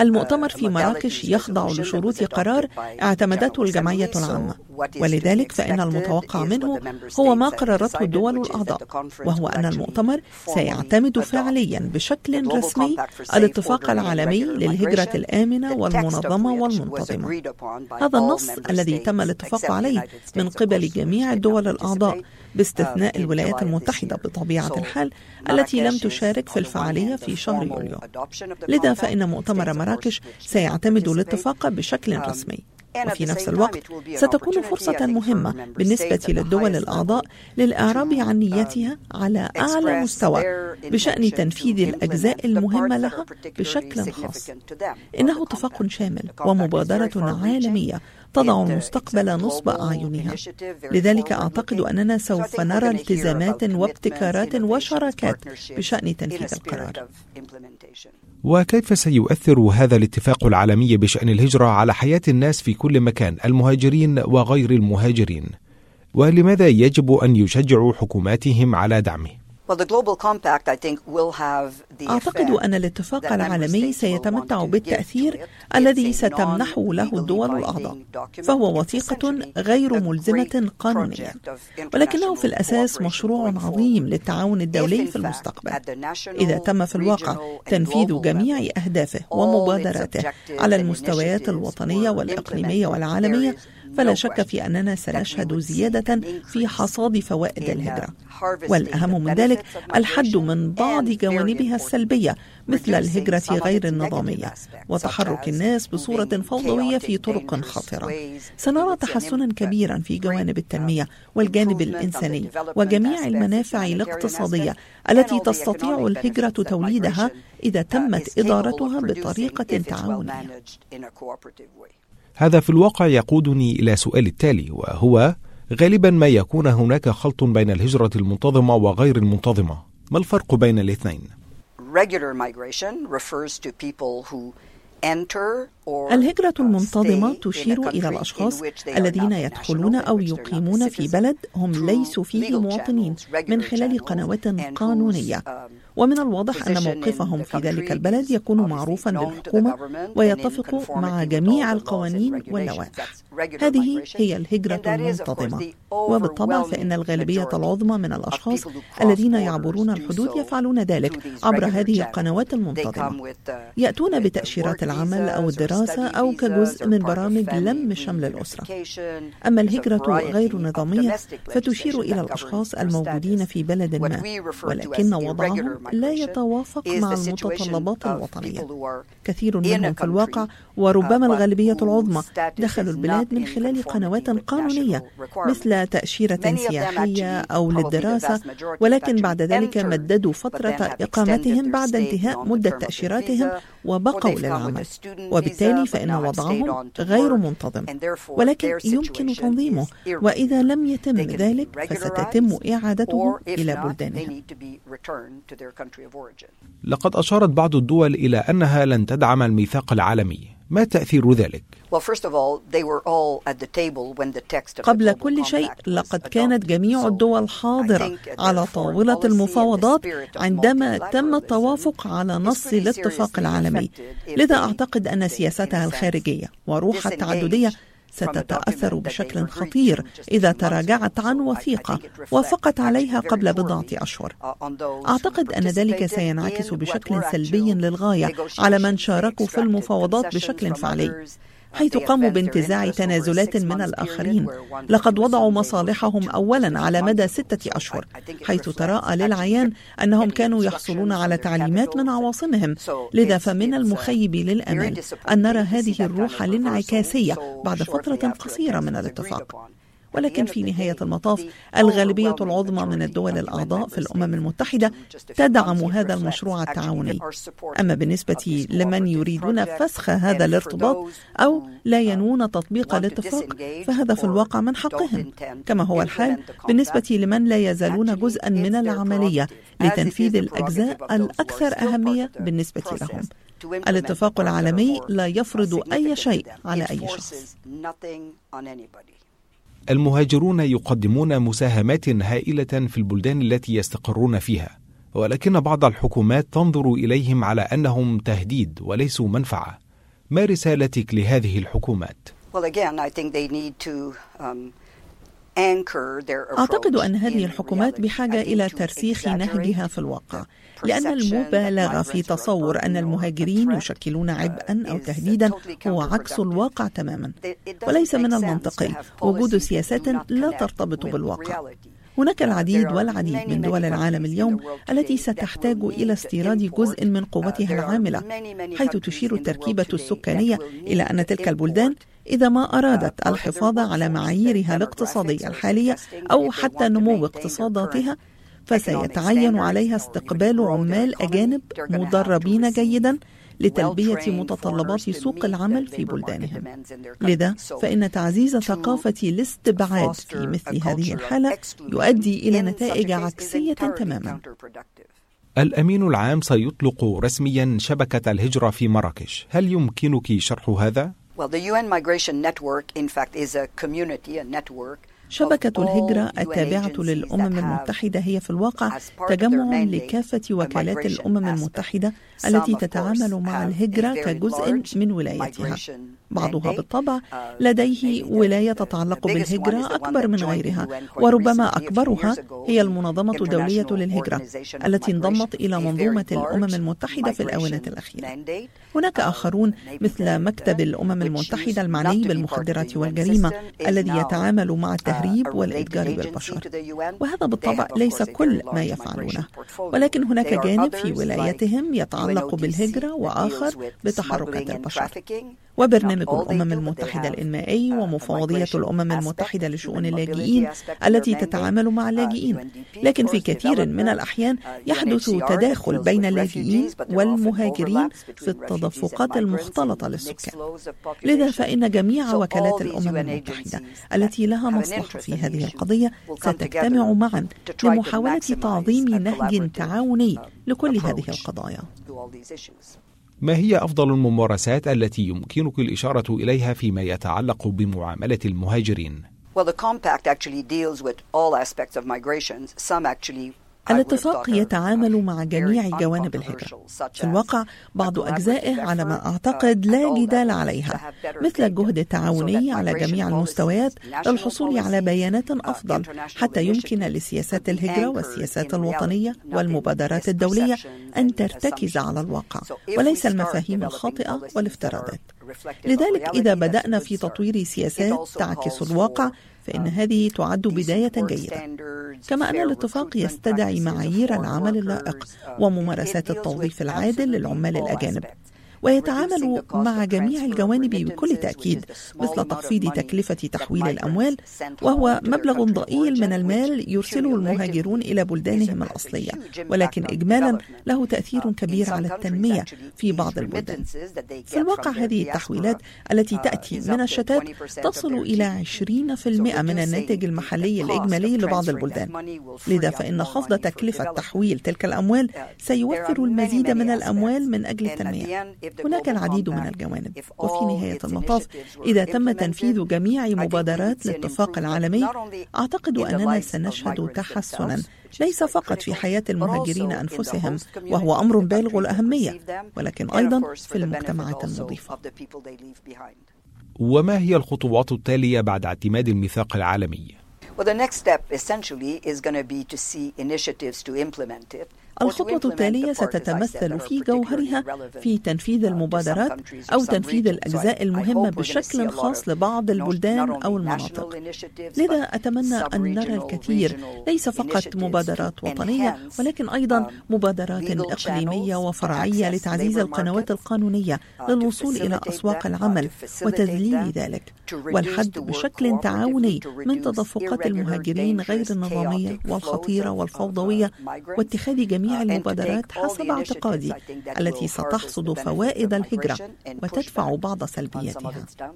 المؤتمر في مراكش يخضع لشروط قرار اعتمدته الجمعية العامة، ولذلك فإن المتوقع منه هو ما قررته الدول الأعضاء، وهو أن المؤتمر سيعتمد فعليا بشكل رسمي الاتفاق العالمي للهجرة الآمنة والمنظمة والمنتظمة. هذا النص الذي تم الاتفاق عليه من قبل جميع الدول الأعضاء باستثناء الولايات المتحدة بطبيعة الحال التي لم تشارك في الفعالية في شهر يوليو، لذا فإن مؤتمر مراكش سيعتمد الاتفاق بشكل رسمي. وفي نفس الوقت ستكون فرصة مهمة بالنسبة للدول الأعضاء للإعراب عن نيتها على أعلى مستوى بشأن تنفيذ الأجزاء المهمة لها بشكل خاص. إنه اتفاق شامل ومبادرة عالمية تضع المستقبل نصب أعينها، لذلك أعتقد أننا سوف نرى التزامات وابتكارات وشراكات بشأن تنفيذ القرار. وكيف سيؤثر هذا الاتفاق العالمي بشأن الهجرة على حياة الناس في كل مكان، المهاجرين وغير المهاجرين، ولماذا يجب أن يشجعوا حكوماتهم على دعمه؟ أعتقد أن الاتفاق العالمي سيتمتع بالتأثير الذي ستمنحه له الدول الأعضاء، فهو وثيقة غير ملزمة قانونيا، ولكنه في الأساس مشروع عظيم للتعاون الدولي في المستقبل، إذا تم في الواقع تنفيذ جميع أهدافه ومبادراته على المستويات الوطنية والإقليمية والعالمية. فلا شك في أننا سنشهد زيادة في حصاد فوائد الهجرة، والأهم من ذلك الحد من بعض جوانبها السلبية مثل الهجرة غير النظامية وتحرك الناس بصورة فوضوية في طرق خطرة. سنرى تحسنا كبيرا في جوانب التنمية والجانب الإنساني وجميع المنافع الاقتصادية التي تستطيع الهجرة توليدها إذا تمت إدارتها بطريقة تعاونية. هذا في الواقع يقودني إلى سؤال التالي، وهو غالبا ما يكون هناك خلط بين الهجرة المنتظمة وغير المنتظمة، ما الفرق بين الاثنين؟ الهجرة المنتظمة تشير إلى الأشخاص الذين يدخلون أو يقيمون في بلد هم ليسوا فيه مواطنين من خلال قنوات قانونية، ومن الواضح أن موقفهم في ذلك البلد يكون معروفا للحكومة ويتفق مع جميع القوانين واللوائح. هذه هي الهجرة المنتظمة، وبالطبع فإن الغالبية العظمى من الأشخاص الذين يعبرون الحدود يفعلون ذلك عبر هذه القنوات المنتظمة، يأتون بتأشيرات العمل أو الدراسة أو كجزء من برامج لم شمل الأسرة. أما الهجرة غير النظامية فتشير إلى الأشخاص الموجودين في بلد ما ولكن وضعهم لا يتوافق مع المتطلبات الوطنية. كثير منهم في الواقع وربما الغالبية العظمى دخلوا البلاد من خلال قنوات قانونية مثل تأشيرة سياحية أو للدراسة، ولكن بعد ذلك مددوا فترة إقامتهم بعد انتهاء مدة تأشيراتهم وبقوا للعمل، وبالتالي فإن وضعهم غير منتظم ولكن يمكن تنظيمه، وإذا لم يتم ذلك فستتم إعادتهم إلى بلدانهم. لقد أشارت بعض الدول إلى أنها لن تدعم الميثاق العالمي، ما تأثير ذلك؟ قبل كل شيء لقد كانت جميع الدول حاضرة على طاولة المفاوضات عندما تم التوافق على نص الاتفاق العالمي، لذا أعتقد أن سياستها الخارجية وروح التعددية ستتأثر بشكل خطير إذا تراجعت عن وثيقة وافقت عليها قبل بضعة أشهر. أعتقد أن ذلك سينعكس بشكل سلبي للغاية على من شاركوا في المفاوضات بشكل فعلي، حيث قاموا بانتزاع تنازلات من الآخرين. لقد وضعوا مصالحهم أولا على مدى 6 أشهر، حيث تراءى للعيان أنهم كانوا يحصلون على تعليمات من عواصمهم، لذا فمن المخيب للأمل أن نرى هذه الروح الانعكاسية بعد فترة قصيرة من الاتفاق. ولكن في نهاية المطاف الغالبية العظمى من الدول الأعضاء في الأمم المتحدة تدعم هذا المشروع التعاوني. أما بالنسبة لمن يريدون فسخ هذا الارتباط أو لا ينوون تطبيق الاتفاق فهذا في الواقع من حقهم، كما هو الحال بالنسبة لمن لا يزالون جزءا من العملية لتنفيذ الأجزاء الأكثر أهمية بالنسبة لهم. الاتفاق العالمي لا يفرض أي شيء على أي شخص. المهاجرون يقدمون مساهمات هائلة في البلدان التي يستقرون فيها، ولكن بعض الحكومات تنظر إليهم على أنهم تهديد وليسوا منفعة. ما رسالتك لهذه الحكومات؟ أعتقد أن هذه الحكومات بحاجة إلى ترسيخ نهجها في الواقع، لأن المبالغة في تصور أن المهاجرين يشكلون عبئاً أو تهديداً هو عكس الواقع تماماً، وليس من المنطقي وجود سياسات لا ترتبط بالواقع. هناك العديد والعديد من دول العالم اليوم التي ستحتاج إلى استيراد جزء من قوتها العاملة، حيث تشير التركيبة السكانية إلى أن تلك البلدان إذا ما أرادت الحفاظ على معاييرها الاقتصادية الحالية أو حتى نمو اقتصاداتها، فسيتعين عليها استقبال عمال أجانب مدربين جيداً لتلبية متطلبات سوق العمل في بلدانهم. لذا فإن تعزيز ثقافة الاستبعاد في مثل هذه الحالة يؤدي إلى نتائج عكسية تماما. الأمين العام سيطلق رسميا شبكة الهجرة في مراكش، هل يمكنك شرح هذا؟ شبكة الهجرة التابعة للأمم المتحدة هي في الواقع تجمع لكافة وكالات الأمم المتحدة التي تتعامل مع الهجرة كجزء من ولايتها، بعضها بالطبع لديه ولاية تتعلق بالهجرة أكبر من غيرها، وربما أكبرها هي المنظمة الدولية للهجرة التي انضمت إلى منظومة الأمم المتحدة في الآونات الأخيرة. هناك آخرون مثل مكتب الأمم المتحدة المعني بالمخدرات والجريمة الذي يتعامل مع التهريب والإتجار بالبشر، وهذا بالطبع ليس كل ما يفعلونه، ولكن هناك جانب في ولايتهم يتعلق بالهجرة وآخر بتحركات البشر. وبرنامج الأمم المتحدة الإنمائي ومفوضية الأمم المتحدة لشؤون اللاجئين التي تتعامل مع اللاجئين، لكن في كثير من الأحيان يحدث تداخل بين اللاجئين والمهاجرين في التدفقات المختلطة للسكان. لذا فإن جميع وكالات الأمم المتحدة التي لها مصلحة في هذه القضية ستجتمع معا لمحاولة تعظيم نهج تعاوني لكل هذه القضايا. ما هي أفضل الممارسات التي يمكنك الإشارة إليها فيما يتعلق بمعاملة المهاجرين؟ الاتفاق يتعامل مع جميع جوانب الهجرة في الواقع، بعض أجزائه على ما أعتقد لا جدال عليها، مثل الجهد التعاوني على جميع المستويات للحصول على بيانات أفضل حتى يمكن لسياسات الهجرة والسياسات الوطنية والمبادرات الدولية أن ترتكز على الواقع وليس المفاهيم الخاطئة والافتراضات. لذلك إذا بدأنا في تطوير سياسات تعكس الواقع فإن هذه تعد بداية جيدة، كما أن الاتفاق يستدعي معايير العمل اللائق وممارسات التوظيف العادل للعمال الأجانب، ويتعامل مع جميع الجوانب بكل تأكيد، مثل تخفيض تكلفة تحويل الأموال، وهو مبلغ ضئيل من المال يرسله المهاجرون إلى بلدانهم الأصلية، ولكن إجمالاً له تأثير كبير على التنمية في بعض البلدان. في الواقع هذه التحويلات التي تأتي من الشتات تصل إلى 20% من الناتج المحلي الإجمالي لبعض البلدان، لذا فإن خفض تكلفة تحويل تلك الأموال سيوفر المزيد من الأموال من أجل التنمية. هناك العديد من الجوانب، وفي نهاية المطاف إذا تم تنفيذ جميع مبادرات الاتفاق العالمي أعتقد أننا سنشهد تحسناً ليس فقط في حياة المهاجرين أنفسهم وهو أمر بالغ الأهمية، ولكن أيضاً في المجتمعات المضيفة. وما هي الخطوات التالية بعد اعتماد الميثاق العالمي؟ الخطوة التالية ستتمثل في جوهرها في تنفيذ المبادرات أو تنفيذ الأجزاء المهمة بشكل خاص لبعض البلدان أو المناطق. لذا أتمنى أن نرى الكثير، ليس فقط مبادرات وطنية ولكن أيضا مبادرات إقليمية وفرعية لتعزيز القنوات القانونية للوصول إلى أسواق العمل وتذليل ذلك، والحد بشكل تعاوني من تدفقات المهاجرين غير النظامية والخطيرة والفوضوية، واتخاذ جميع المبادرات حسب اعتقادي التي ستحصد فوائد الهجرة وتدفع بعض سلبياتها.